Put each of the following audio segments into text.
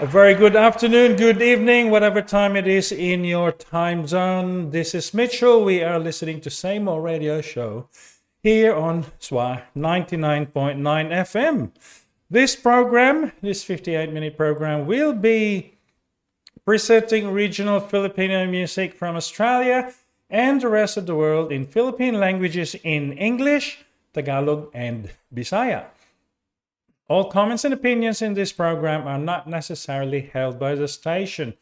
A very good afternoon, good evening, whatever time it is in your time zone. This is Mitchell. We are listening to Say More Radio Show here on SWA 99.9 FM. This program, this 58-minute program, will be presenting regional Filipino music from Australia and the rest of the world in Philippine languages in English, Tagalog, and Bisaya. All comments and opinions in this program are not necessarily held by the station.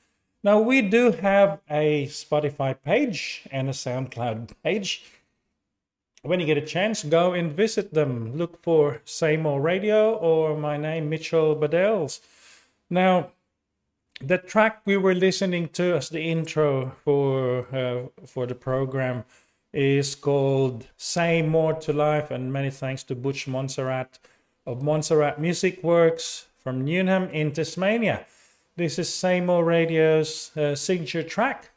Now, we do have a Spotify page and a SoundCloud page. When you get a chance, go and visit them. Look for Say More Radio or my name, Mitchell Badells. Now, the track we were listening to as the intro for the program is called Say More To Life, and many thanks to Butch Montserrat of Monserrat Music Works from Newnham in Tasmania. This is Say More Radio's signature track.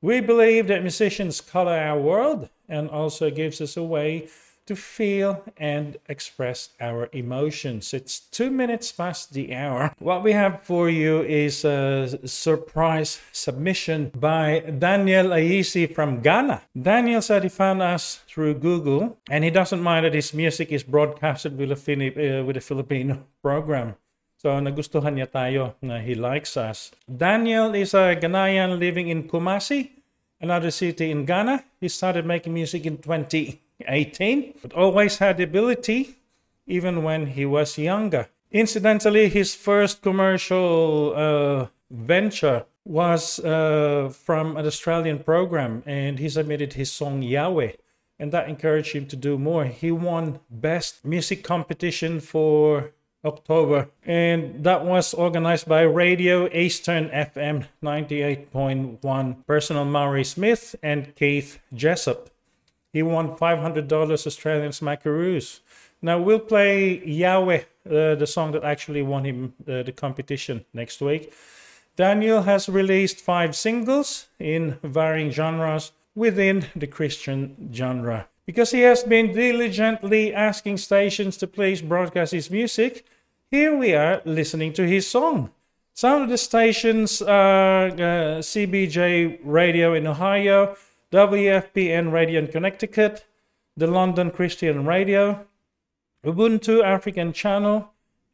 We believe that musicians color our world and also gives us a way to feel and express our emotions. It's 2 minutes past the hour. What we have for you is a surprise submission by Daniel Ayisi from Ghana. Daniel said he found us through Google, and he doesn't mind that his music is broadcasted with a Filipino program. So nagustuhan niya tayo, he likes us. Daniel is a Ghanaian living in Kumasi, another city in Ghana. He started making music in 2018, but always had the ability even when he was younger. Incidentally, his first commercial venture was from an Australian program, and he submitted his song Yahweh, and that encouraged him to do more. He won Best Music Competition for October, and that was organized by Radio Eastern FM 98.1 personal Murray Smith and Keith Jessup. He won $500 Australian smackaroos. Now, we'll play Yahweh, the song that actually won him the competition, next week. Daniel has released 5 singles in varying genres within the Christian genre. Because he has been diligently asking stations to please broadcast his music, here we are listening to his song. Some of the stations are CBJ Radio in Ohio, WFPN Radio in Connecticut, the London Christian Radio, Ubuntu African Channel,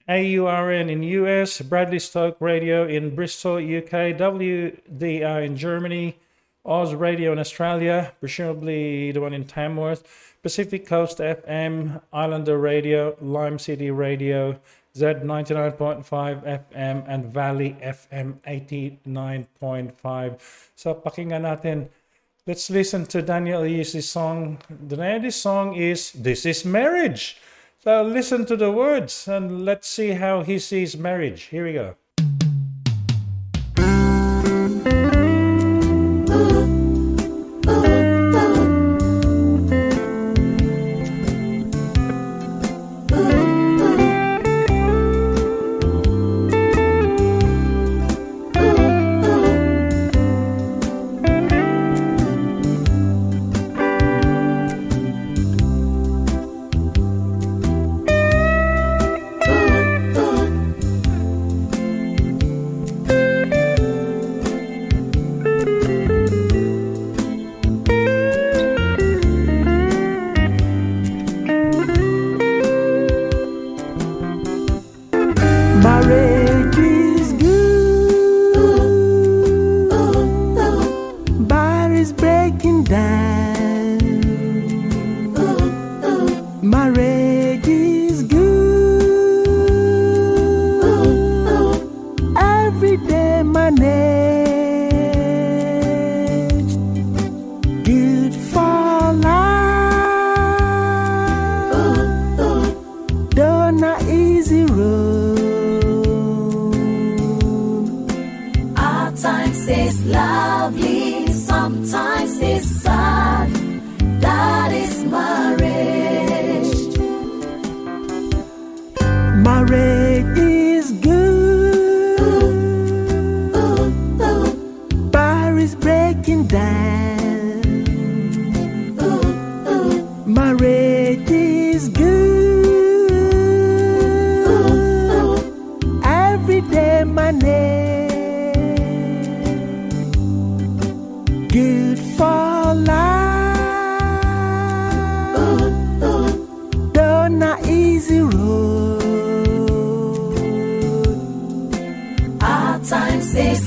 AURN in US, Bradley Stoke Radio in Bristol, UK, WDR in Germany, Oz Radio in Australia, presumably the one in Tamworth, Pacific Coast FM, Islander Radio, Lime City Radio, Z99.5 FM, and Valley FM 89.5. So pakinggan natin. Let's listen to Daniel Ayisi's song. The name of this song is This Is Marriage. So listen to the words and let's see how he sees marriage. Here we go.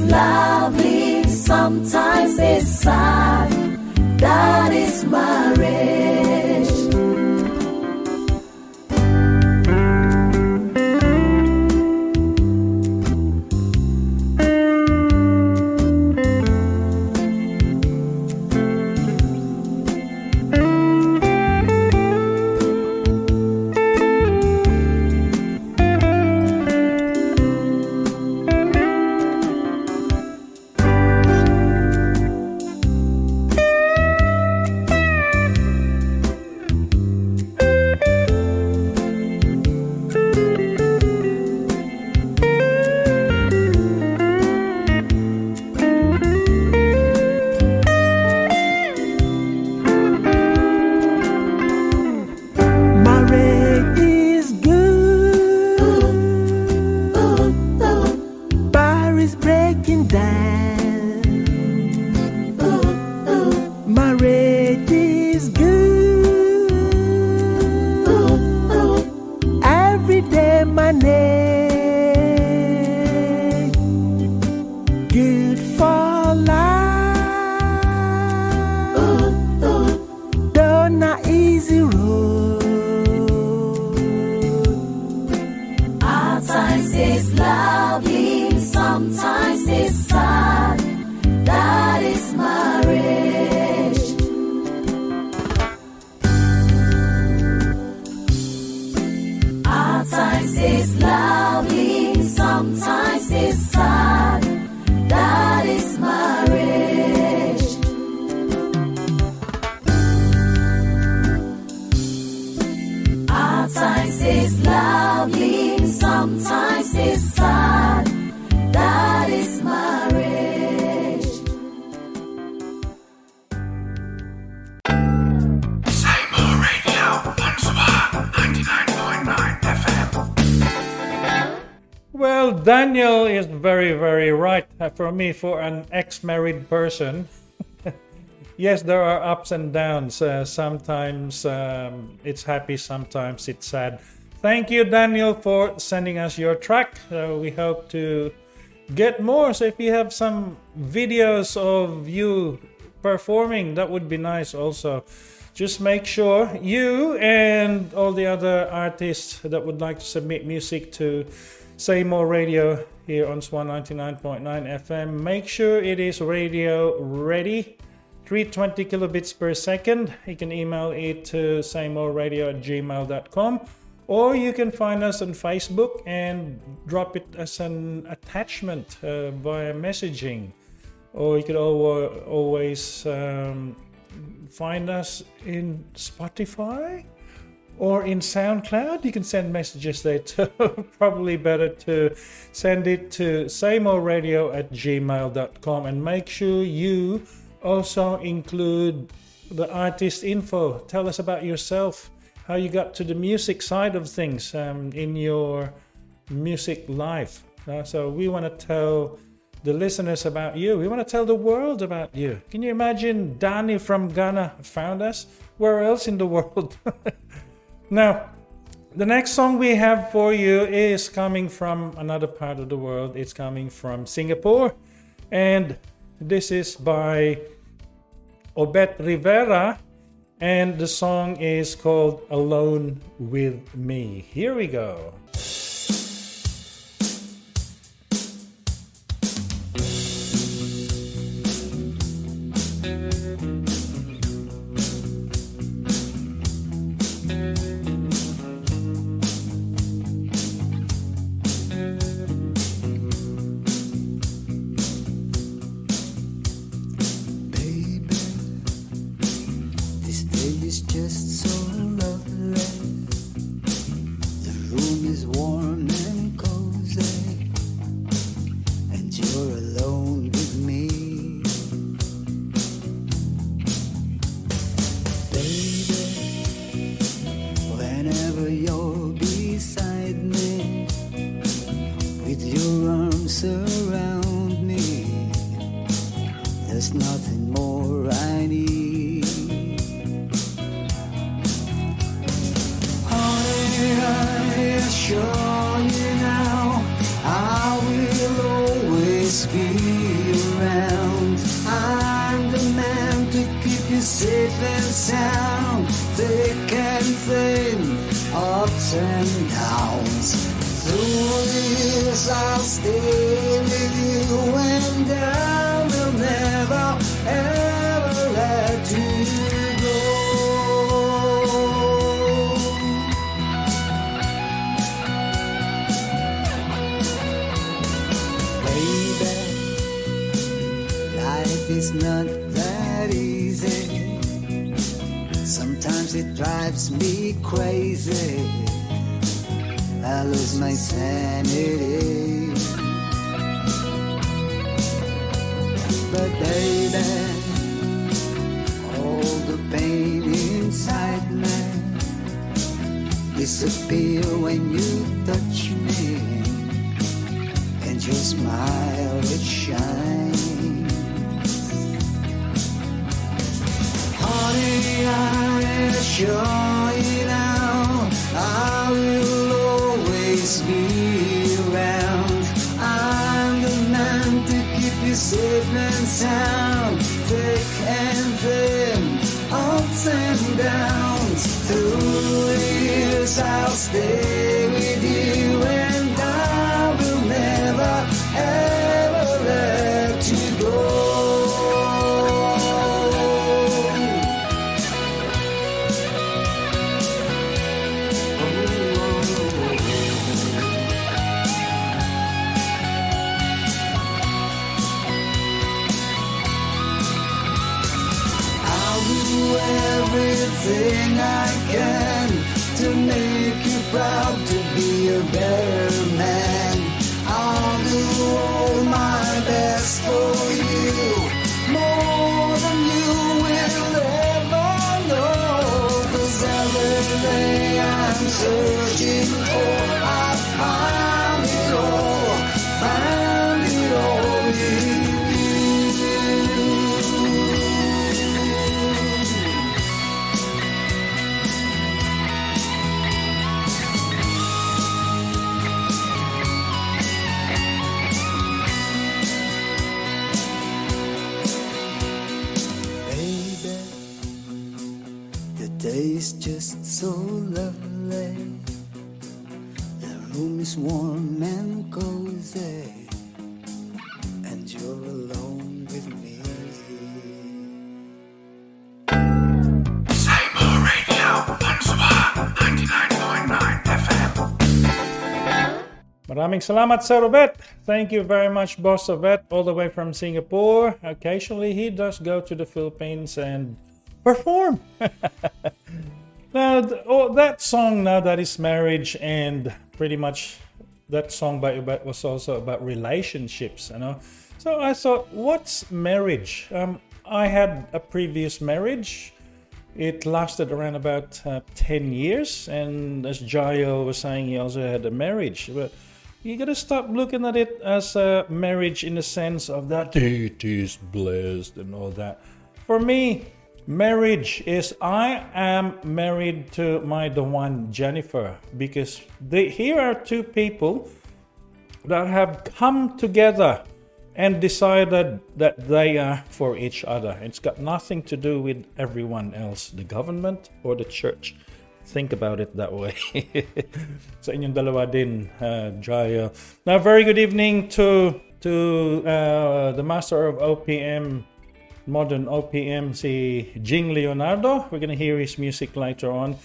it's lovely, sometimes it's sad. That is marriage. Daniel is very, very right. For me, for an ex-married person, yes, there are ups and downs. Sometimes it's happy, sometimes it's sad. Thank you, Daniel, for sending us your track. We hope to get more. So if you have some videos of you performing, that would be nice also. Just make sure you and all the other artists that would like to submit music to Say More Radio here on SWA 99.9 FM. Make sure it is radio ready, 320 kilobits per second. You can email it to saymoreradio@gmail.com, or you can find us on Facebook and drop it as an attachment via messaging. Or you could always find us in Spotify. Or in SoundCloud, you can send messages there too. Probably better to send it to saymoreradio@gmail.com, and make sure you also include the artist info. Tell us about yourself, how you got to the music side of things in your music life. So we want to tell the listeners about you. We want to tell the world about you. Can you imagine Danny from Ghana found us? Where else in the world? Now, the next song we have for you is coming from another part of the world. It's coming from Singapore, and this is by Obet Rivera, and the song is called Alone With Me. Here we go. years I'll stay with you, and I will never ever let you go. Baby, life is not that easy. Sometimes it drives me crazy. I lose my sanity. But baby, all the pain inside me disappear when you touch me, and your smile it shines. Honey, I assure you now, I will be around. I'm the man to keep you safe and sound, thick and thin, ups and downs. Through the years I'll stay with you, and I will never ever let you go. Everything I can to make you proud, to be a better man. I'll do all my best for you, more than you will ever know. 'Cause every day I'm searching for, I found it all, found it all in you. It's just so lovely. The room is warm and cozy, and you're alone with me. Say More Radio on SWA 99.9 FM. Maraming salamat, Sir Obet. Thank you very much, Boss Obet, all the way from Singapore. Occasionally, he does go to the Philippines and perform. Now, that song now, that is marriage, and pretty much that song by Ubet was also about relationships, you know. So I thought, what's marriage? I had a previous marriage. It lasted around about 10 years, and as Jayo was saying, he also had a marriage. But you gotta stop looking at it as a marriage in the sense of that it is blessed and all that. For me, marriage is, I am married to my the one Jennifer, because here are two people that have come together and decided that they are for each other. It's got nothing to do with everyone else, the government or the church. Think about it that way. Sa inyong dalawa din, Jaya. Now, very good evening to the master of OPM, modern OPM, si Jing Leonardo. We're going to hear his music later on.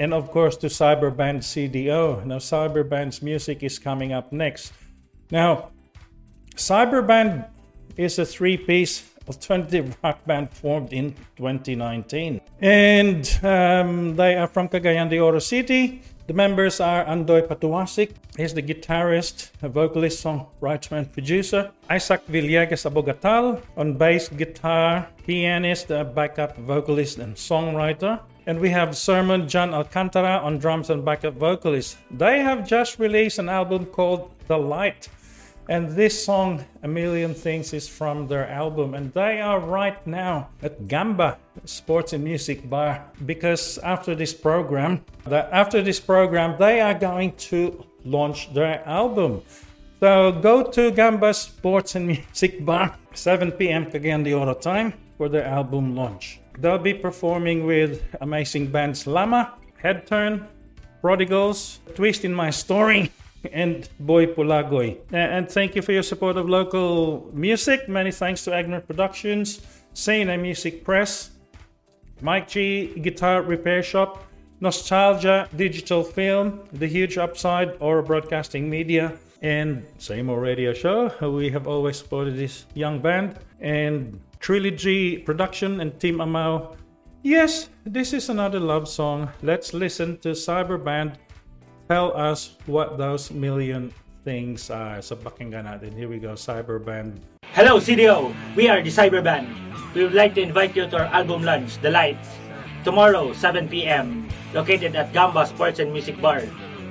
And of course, to Cyberband CDO. Now, Cyberband's music is coming up next. Now, Cyberband is a three-piece alternative rock band formed in 2019. And they are from Cagayan de Oro City. The members are Andoy Patuasic, he's the guitarist, a vocalist, songwriter, and producer. Isaac Villegas Abogatal on bass guitar, pianist, backup vocalist, and songwriter. And we have Sermon John Alcantara on drums and backup vocalist. They have just released an album called The Light. And this song, A Million Things, is from their album. And they are right now at Gamba Sports and Music Bar, because after this program, they are going to launch their album. So go to Gamba Sports and Music Bar, 7 p.m. Cagayan de Oro time, for their album launch. They'll be performing with amazing bands Lama, Headturn, Prodigals, Twist in My Story, and Boy Pulagoy. And thank you for your support of local music. Many thanks to Agner Productions, Sana Music Press, Mike G Guitar Repair Shop, Nostalgia Digital Film, The Huge Upside, Aura Broadcasting Media, and Say More Radio Show. We have always supported this young band. And Trilogy Production and Team Amao. Yes, this is another love song. Let's listen to Cyberband. Tell us what those million things are. So pakinggan natin. Here we go, Cyberband. Hello, CDO. We are the Cyberband. We would like to invite you to our album launch, The Lights, tomorrow, 7 p.m., located at Gamba Sports and Music Bar,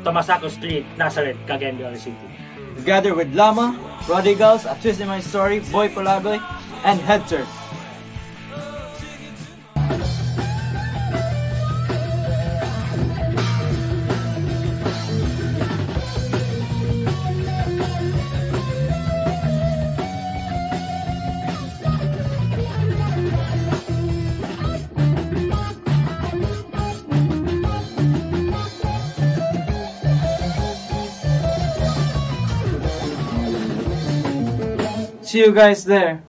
Tomasaco Street, Nazareth, Cagayan de Oro City. Together with Lama, Prodigals, A Twist in My Story, Boy Pulagoy, and Head Turn. See you guys there.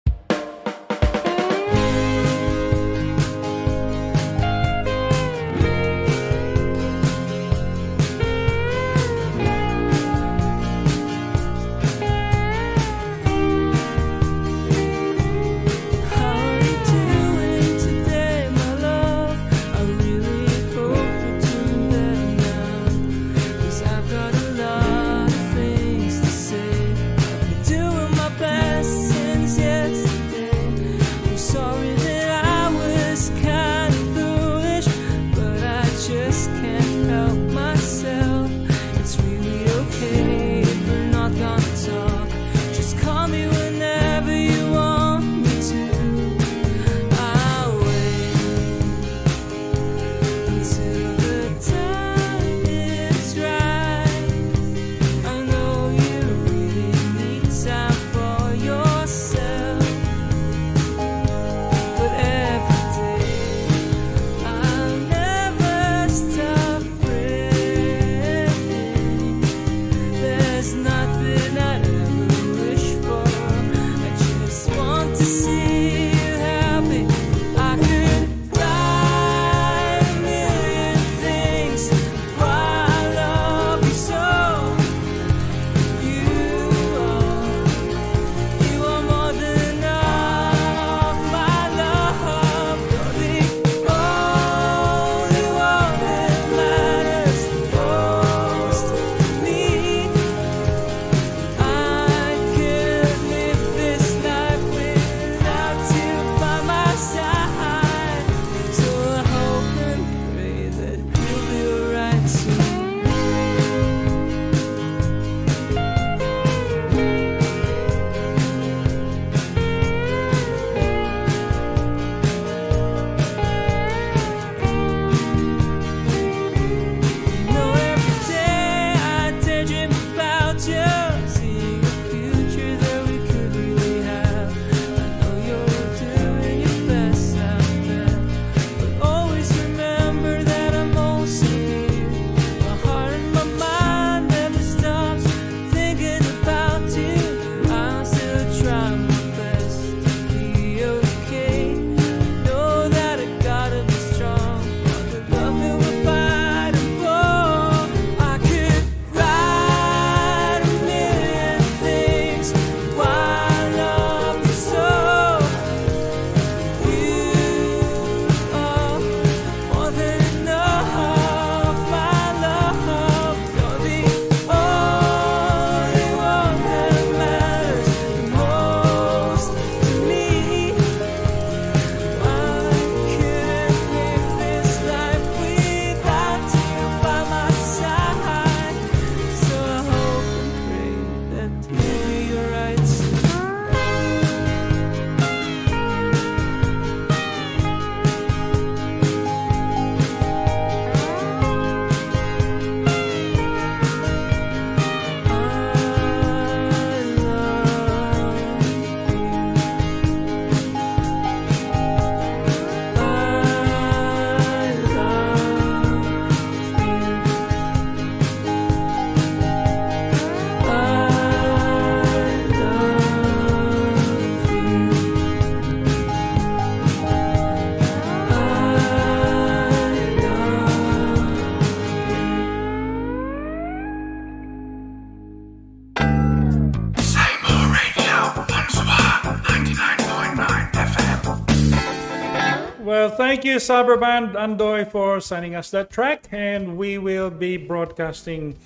thank you, Cyberband Andoy, for sending us that track, and we will be broadcasting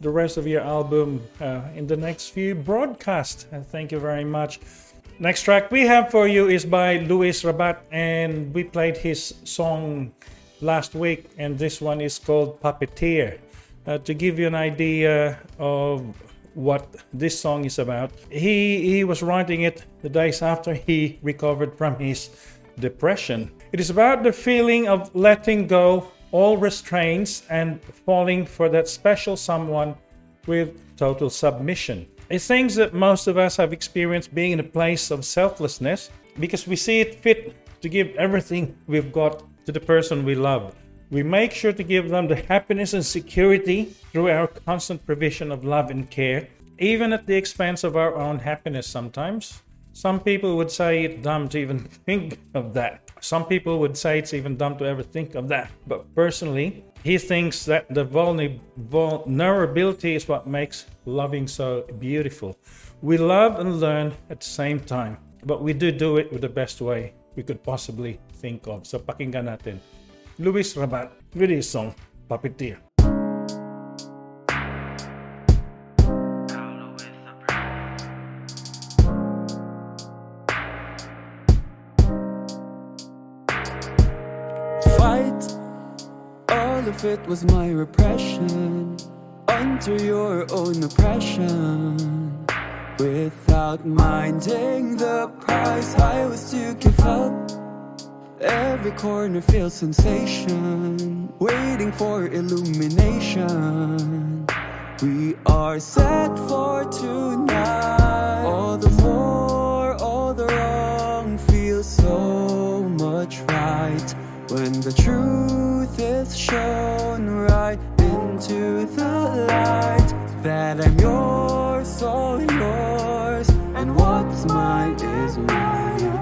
the rest of your album in the next few broadcasts. Thank you very much. Next track we have for you is by Luis Rabat, and we played his song last week, and this one is called Puppeteer. To give you an idea of what this song is about, he was writing it the days after he recovered from his depression. It is about the feeling of letting go all restraints and falling for that special someone with total submission. It's things that most of us have experienced being in a place of selflessness because we see it fit to give everything we've got to the person we love. We make sure to give them the happiness and security through our constant provision of love and care, even at the expense of our own happiness sometimes. Some people would say it's dumb to even think of that. Some people would say it's even dumb to ever think of that. But personally, he thinks that the vulnerability is what makes loving so beautiful. We love and learn at the same time, but we do it with the best way we could possibly think of. So pakinggan natin Luis Rabat with his song, Puppeteer. It was my repression under your own oppression, without minding the price I was to give up. Every corner feels sensation, waiting for illumination. We are set for tonight. All the more, all the wrong feels so much right when the truth is shown right into the light, that I'm yours, all yours, and what's mine is mine.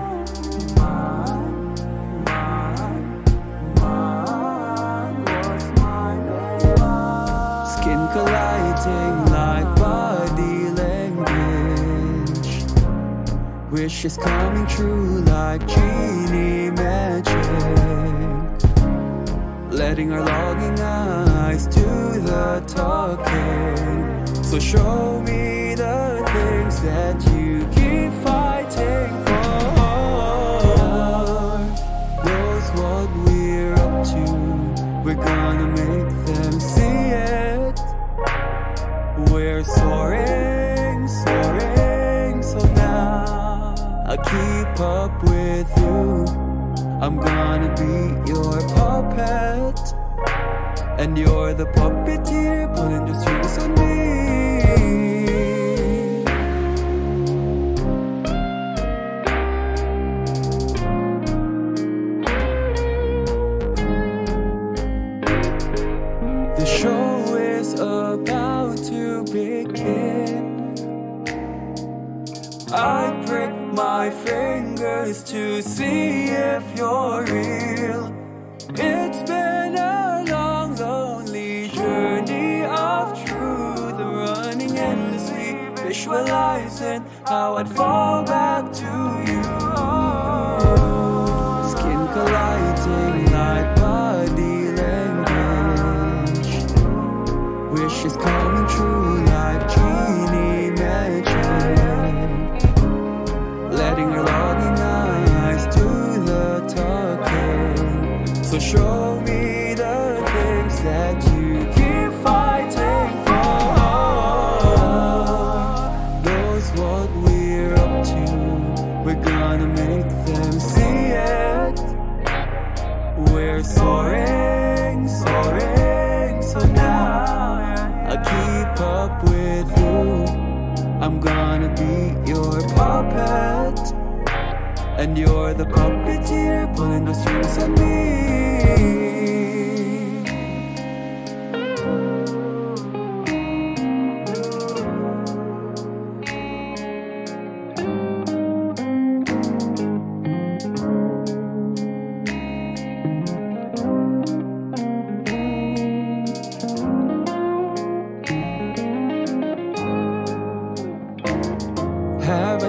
Mine, mine, mine, what's mine is mine. Skin colliding like body language, wishes coming true like genie magic, letting our longing eyes do the talking. So show me the things that you keep fighting for. Knows what we're up to, we're gonna make them see it. We're soaring, soaring, so now I'll keep up with you. I'm gonna be your puppet, and you're the puppeteer pulling the strings on me. The show is about to begin. I prick my fingers to see if you're real. It's been a long, lonely journey of truth, running endlessly, visualizing how I'd fall back to you. Skin colliding like body language, wishes coming true like genie magic, letting our longing eyes do the talking. So show me the things that you keep fighting for. Knows what we're up to, we're gonna make them see it. We're soaring, soaring, so now I keep up with you. I'm gonna be your puppet, and you're the puppeteer pulling the strings on me.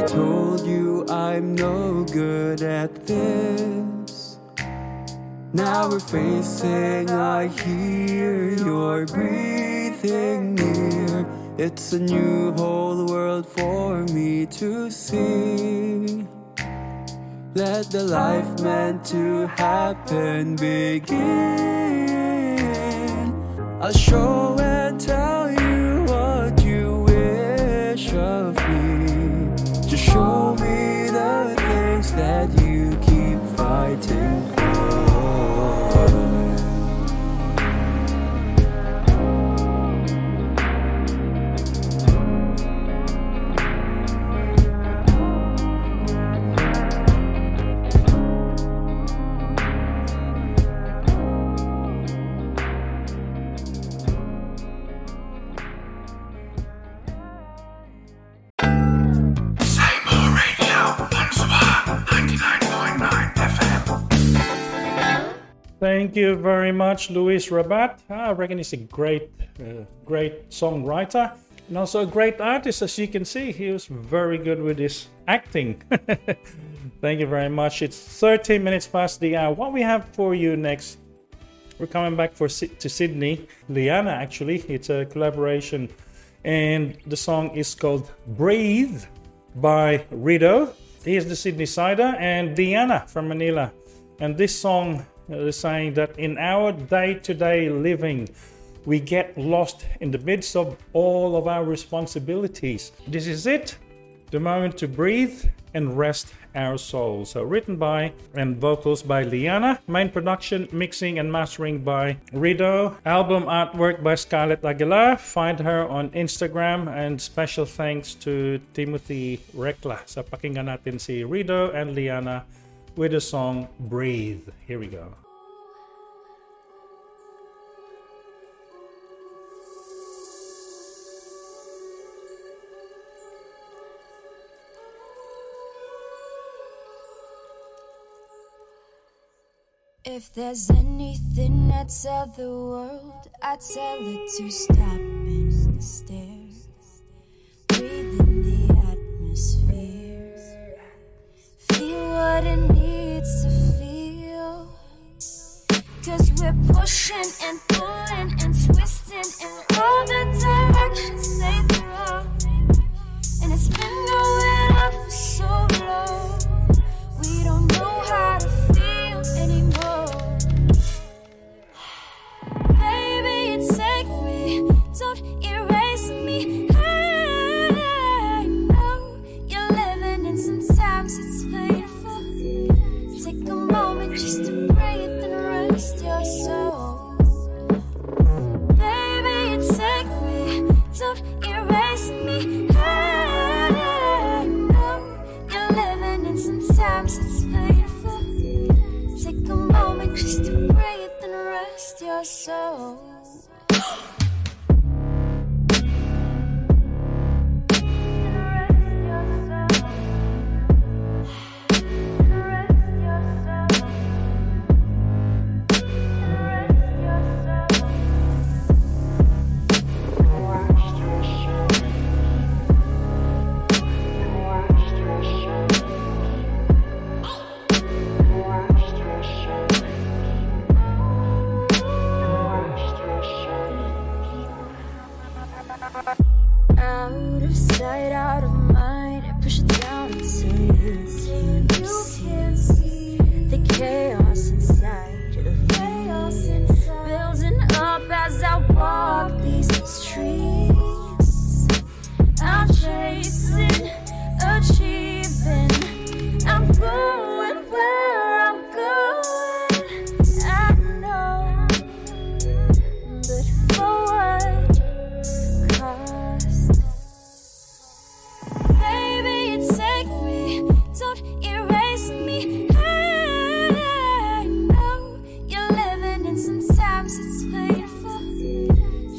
Told you I'm no good at this. Now we're facing, I hear your breathing near. It's a new whole world for me to see. Let the life meant to happen begin. I'll show and tell you what you wish of me. Just show me the things that you keep fighting for. Thank you very much, Luis Rabat. I reckon he's a great songwriter and also a great artist. As you can see, he was very good with his acting. Thank you very much. It's 13 minutes past the hour. What we have for you next, we're coming back to Sydney. Liana, actually, it's a collaboration. And the song is called Breathe by Rido. Here's the Sydney Cider and Diana from Manila. And this song, they're saying that in our day-to-day living, we get lost in the midst of all of our responsibilities. This is it, the moment to breathe and rest our souls. So written by and vocals by Liana, main production, mixing and mastering by Rido, album artwork by Scarlett Aguilar. Find her on Instagram, and special thanks to Timothy Rekla. So pakinggan natin si Rido and Liana with the song Breathe. Here we go. If there's anything I tell the world, I tell it to stop and stare. Breathe in the atmosphere. Feel what it needs to feel, 'cause we're pushing and pulling and twisting in all the directions they throw, and it's been going up for so long, we don't know how to feel anymore. Baby, you take me, don't erase me. I know you're living and sometimes it's painful. Take a moment just to breathe and rest your soul. Baby, you take me, don't erase me. I know you're living and sometimes it's painful. Take a moment just to breathe and rest your soul.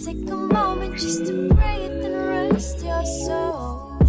Take a moment just to breathe and rest your soul.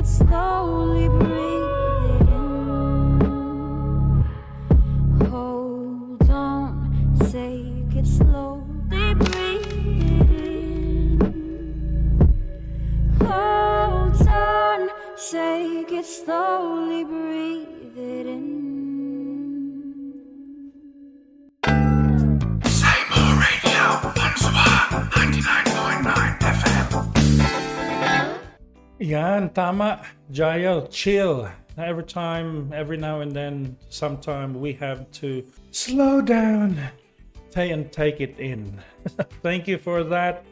it slowly, bring it in. Hold on, take it slowly, bring it in. Hold on, take it slowly, breathe it in. Say More Radio on SWA 99.9 FM. Yan, tama, Jael, chill. Every time, every now and then, sometime we have to slow down and take it in. Thank you for that,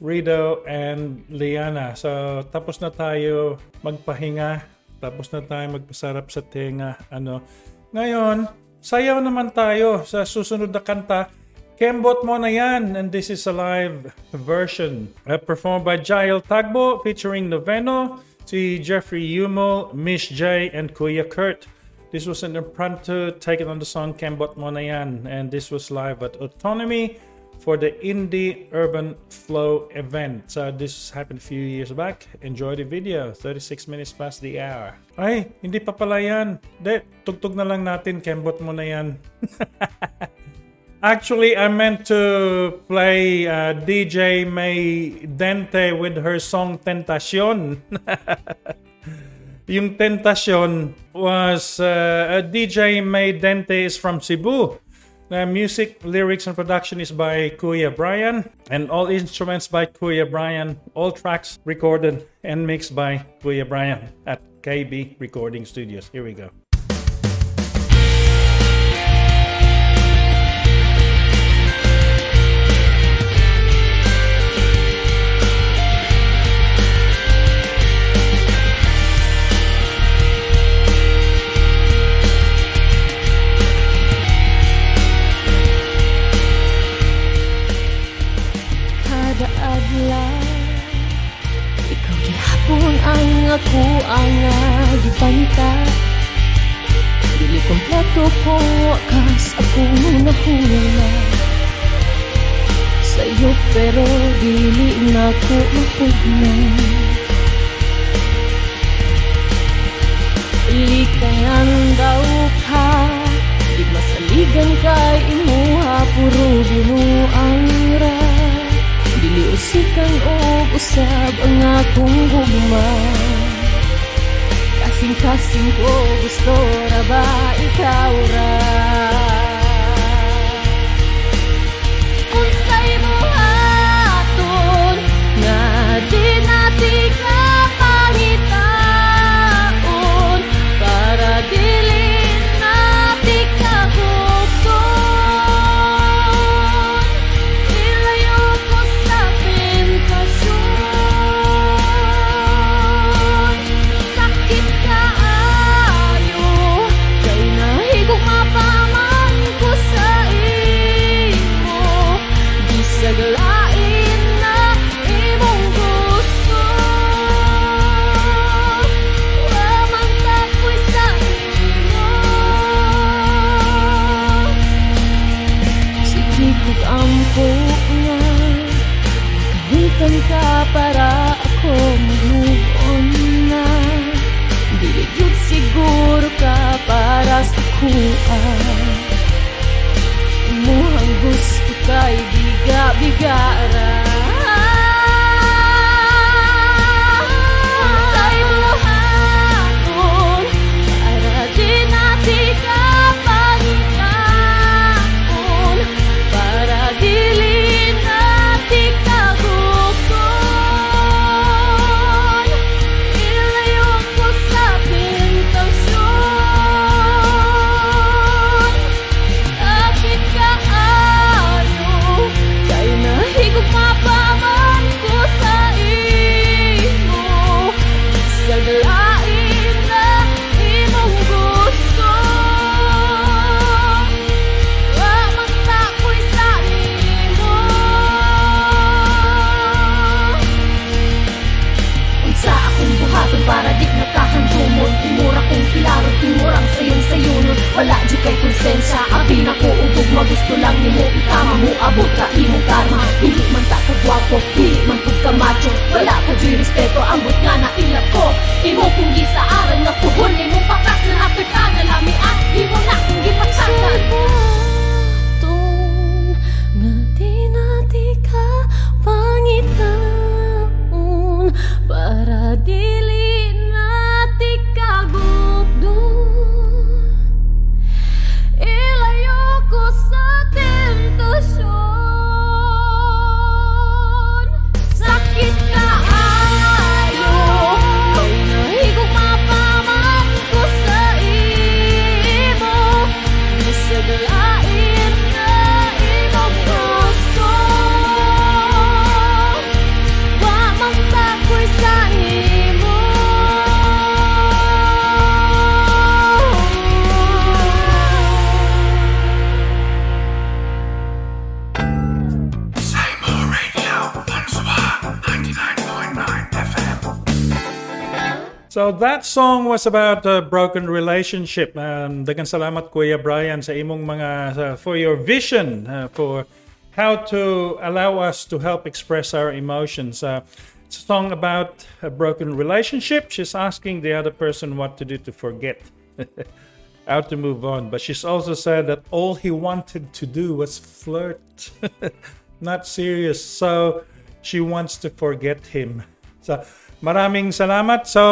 Rido and Liana. So, tapos na tayo magpahinga, tapos na tayo magpasarap sa tenga. Ngayon, sayaw naman tayo sa susunod na kanta. Kembot mo na yan, and this is a live version performed by Jael Tagbo featuring Noveno, si Jeffrey Yumol, Miss J, and Kuya Kurt. This was an impromptu taken on the song Kembot Mo Na Yan, and this was live at Autonomy for the Indie Urban Flow event. So this happened a few years back. Enjoy the video, 36 minutes past the hour. Ay, hindi pa pala yan. De, tugtog na lang natin, Kembot Mo Na Yan. Actually, I meant to play DJ May Dente with her song Tentacion. Yung Tentacion was... DJ May Dente is from Cebu. The music, lyrics, and production is by Kuya Brian. And all instruments by Kuya Brian. All tracks recorded and mixed by Kuya Brian at KB Recording Studios. Here we go. Ako ang nagibanta, dili kompleto ko wakas akong nahula sa'yo, pero dili na ko mapugnan. Likayan daw ka, di masaligan kay imuha, puro binuang ra, dili usikan o usab ang akong gugma. Kasing-kasing ko gusto na ba ikaw ra? Kung sa'y buhaton na di natin kapahitaon, para dilin natin kahugton, ilayo ko sa pintasyon. Sakit naglain na imong gusto, wamang tapoy sa imo. Sige kong ampo nga, magkahitan ka para ako mag-move on na. Diligid siguro ka para sa kuha, muhang gusto kay biga-bigara. Papa! akong gisaaran na puhon ay mong papasan at kagalami at di mo na akong gipasatan. Sabatong nga di nati ka pangitaon para dili nati kagugdon. Ilayo ko sa tentasyon. Sakit ka So that song was about a broken relationship. Daghang salamat Kuya Brian sa imong mga for your vision for how to allow us to help express our emotions. It's a song about a broken relationship. She's asking the other person what to do to forget, how to move on. But she's also said that all he wanted to do was flirt, not serious. So she wants to forget him. So maraming salamat. So,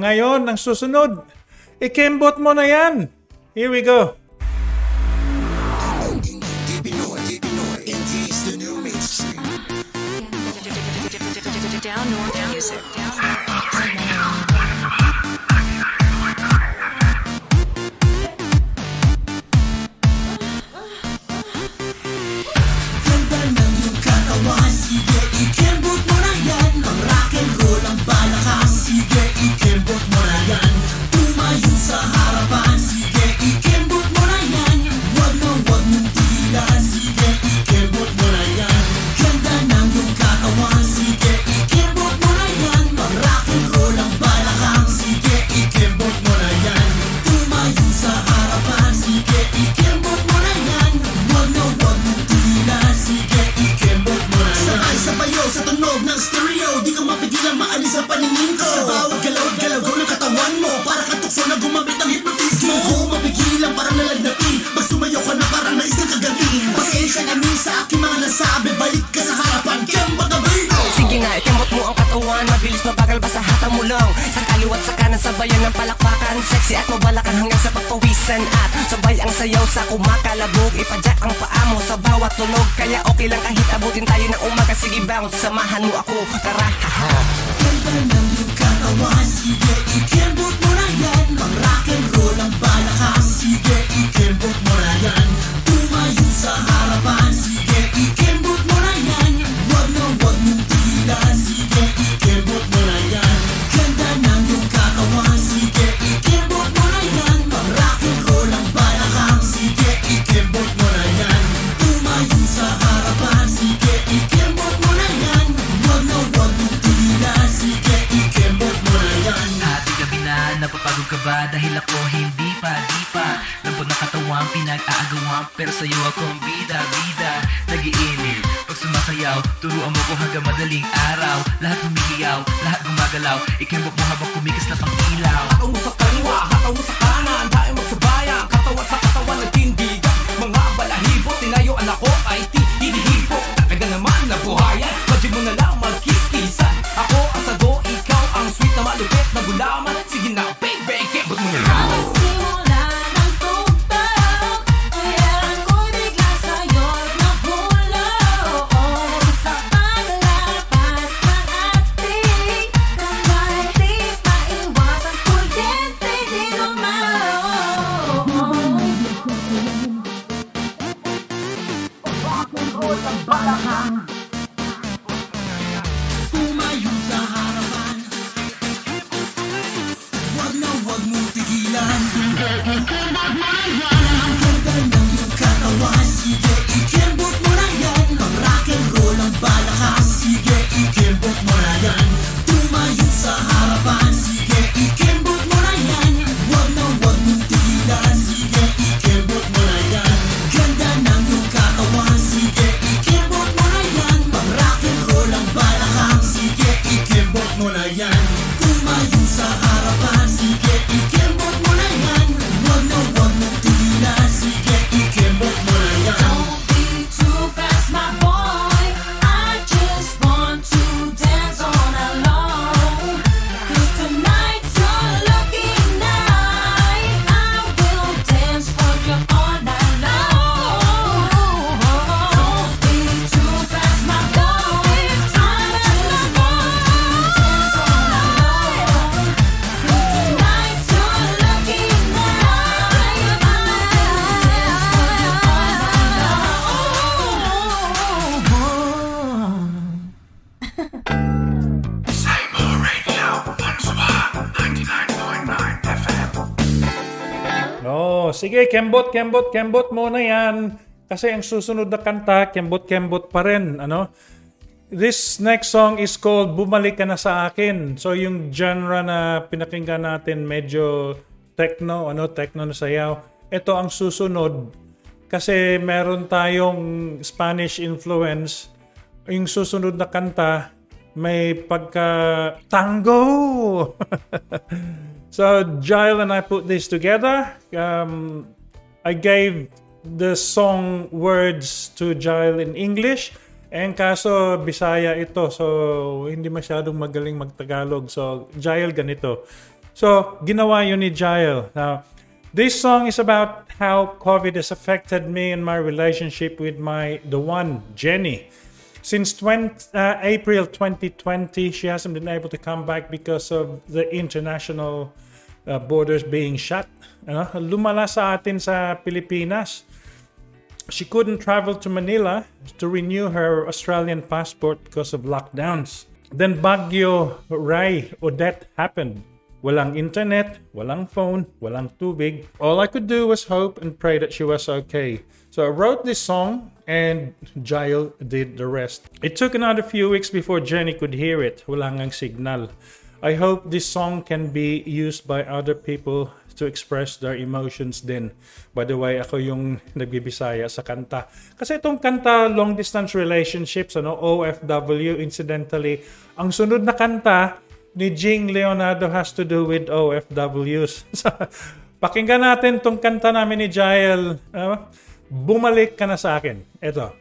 ngayon, ang susunod, ikembot mo na yan. Here we go. Tumayo sa harapan. sige, kembot muna yan. Kasi ang susunod na kanta, kembot pa rin, ano? This next song is called Bumalik Ka Na Sa Akin. So yung genre na pinakinggan natin medyo techno, ano, techno na sayaw. Ito ang susunod kasi meron tayong Spanish influence. Yung susunod na kanta may pagka tango. So Gile and I put this together. I gave the song words to Gile in English. Eh, kaso Bisaya ito, so hindi masyadong magaling mag-Tagalog. So, Jael ganito. So, ginawa yun ni Jael. Now, this song is about how COVID has affected me and my relationship with the one, Jenny. Since April 2020, she hasn't been able to come back because of the international borders being shut. Lumala sa atin sa Pilipinas. She couldn't travel to Manila to renew her Australian passport because of lockdowns. Then Baguio, Rai, Odette happened. Walang internet, walang phone, walang tubig. All I could do was hope and pray that she was okay. So I wrote this song and Jael did the rest. It took another few weeks before Jenny could hear it. Walang ang signal. I hope this song can be used by other people to express their emotions din. By the way, ako yung nagbibisaya sa kanta. Kasi itong kanta, long distance relationships, OFW, incidentally, ang sunod na kanta ni Jing Leonardo has to do with OFWs. Pakinggan natin itong kanta namin ni Jael. Bumalik Ka Na Sa Akin. Ito.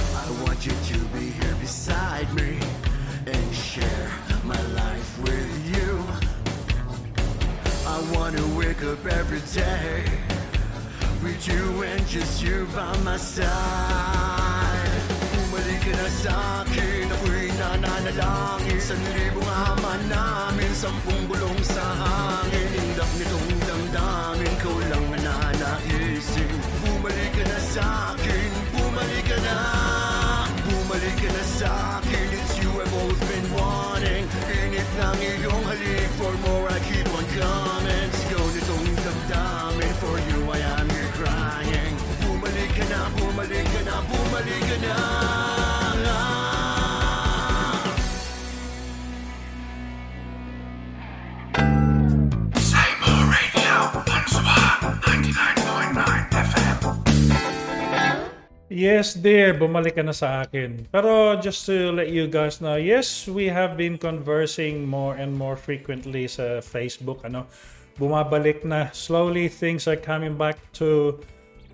I want you to be here beside me and share my life. up every day with you and just you by my side. Bumalik ka na sa'kin, ako'y nananalangin sa nilibong haman namin, sampung gulong sa hangin. Indak nitong damdamin, ikaw lang na nanaisin. Bumalik ka na sa'kin, bumalik ka na. Bumalik ka na sa'kin, it's you I've always been wanting. Init ng iyong halik, for more I keep on coming. Sigaw nitong damdamin, for you I am here crying. Bumalik ka na, bumalik ka na, bumalik ka na. Say More Radio on SWA 99.9 FM. Yes, dear, bumalik ka na sa akin. Pero just to let you guys know, yes, we have been conversing more and more frequently sa Facebook. Ano, bumabalik na. Slowly, things are coming back to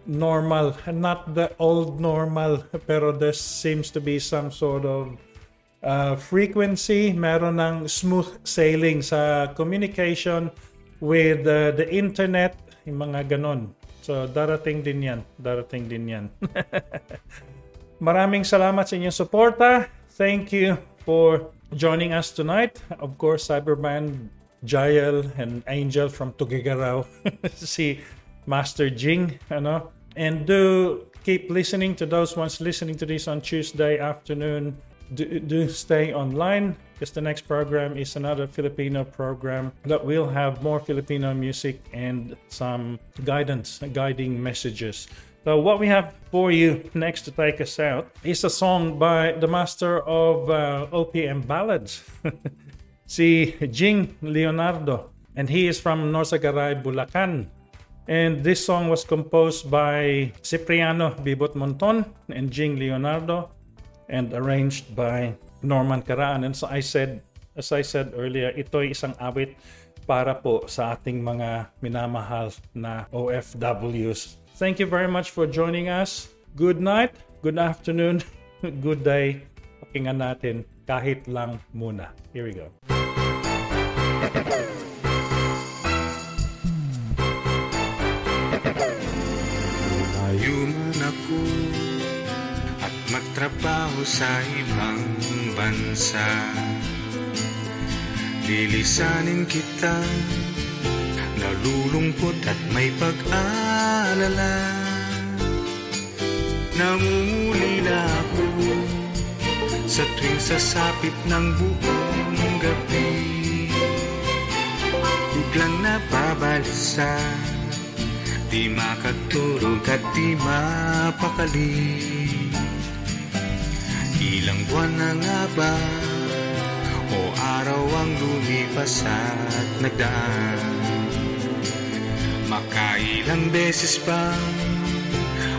normal. Not the old normal, pero there seems to be some sort of frequency. Meron ng smooth sailing sa communication with the internet. Yung mga ganon. So, darating din yan. Darating din yan. Maraming salamat sa inyong suporta. Thank you for joining us tonight. Of course, Cyberband, Jael, and Angel from Tugigarao. Si Master Jing. Ano? And do keep listening to those ones listening to this on Tuesday afternoon. Do stay online, because the next program is another Filipino program that will have more Filipino music and some guiding messages. So what we have for you next to take us out is a song by the master of OPM ballads, si Jing Leonardo, and he is from Norsagaray, Bulacan. And this song was composed by Cipriano Bibot Monton and Jing Leonardo, and arranged by Norman Caraan. And so as I said earlier, ito'y isang awit para po sa ating mga minamahal na OFWs. Thank you very much for joining us. Good night, good afternoon, good day. Pakinggan natin kahit lang muna. Here we go. Human ako at magtrabaho sa ibang bansa, lilisanin kita, nalulungkot at may pag-alala. Nangulila ako sa tuwing sasapit ng buong gabi, biglang napabalisa, di makatulog at di mapakali. Ilang buwan na nga ba o araw ang lumipas at nagdaan? Makailang beses pa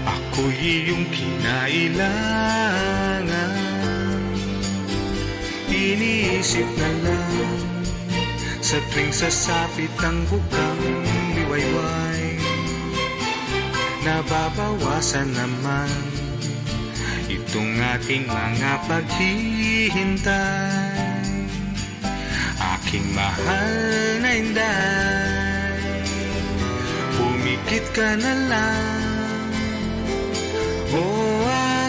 ako'y iyong kinailangan. Iniisip na lang sa tuwing sasapit ang bukang liwayway, nababawasan naman itong ating mga paghihintay, aking mahal na inday. Pumikit ka na lang, o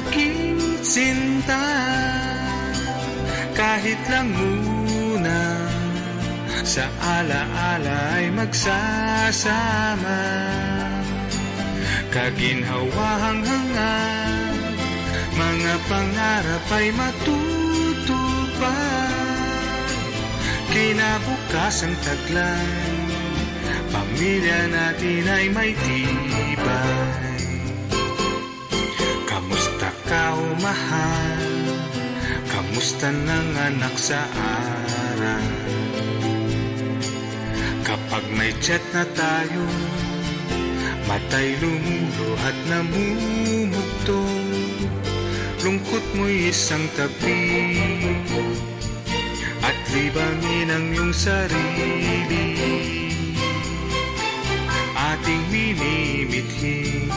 aking sinta, kahit lang muna sa alaala ay magsasama, kaginhawahang hangat mga pangarap ay matutupad. Kinabukas ang taglay, pamilya natin ay may tibay. Kamusta ka o mahal? Kamusta ng anak sa aral? Kapag may chat na tayo, matay lumulo at namumukto. Lungkot mo'y isang tabi at libangin ang iyong sarili. Ating minimithi,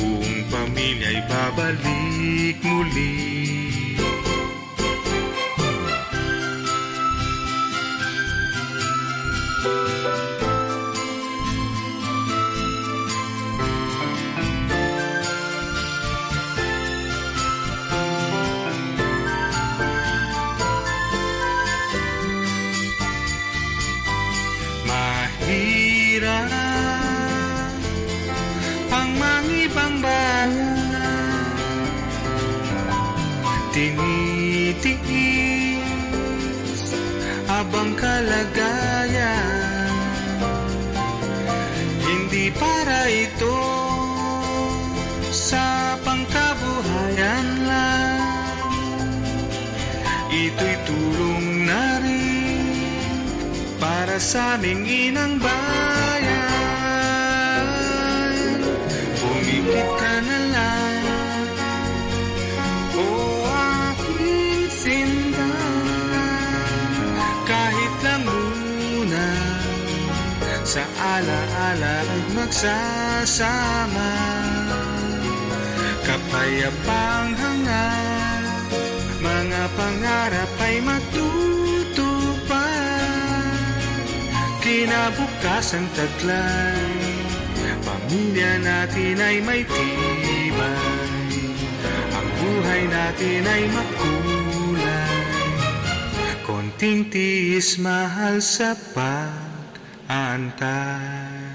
buong pamilya'y babalik muli. ititiis abang kalagayan. Hindi para ito sa pangkabuhayan lang, ito'y tulong na rin para sa aming inang bayan. Pumikit ka na lang, sa ala-ala at magsasama, kapayapang hangal, mga pangarap ay matutupad. Kinabukasan taglay, pamilya natin ay may tibay, ang buhay natin ay makulay, konting tiis mahal sa pag. Antay.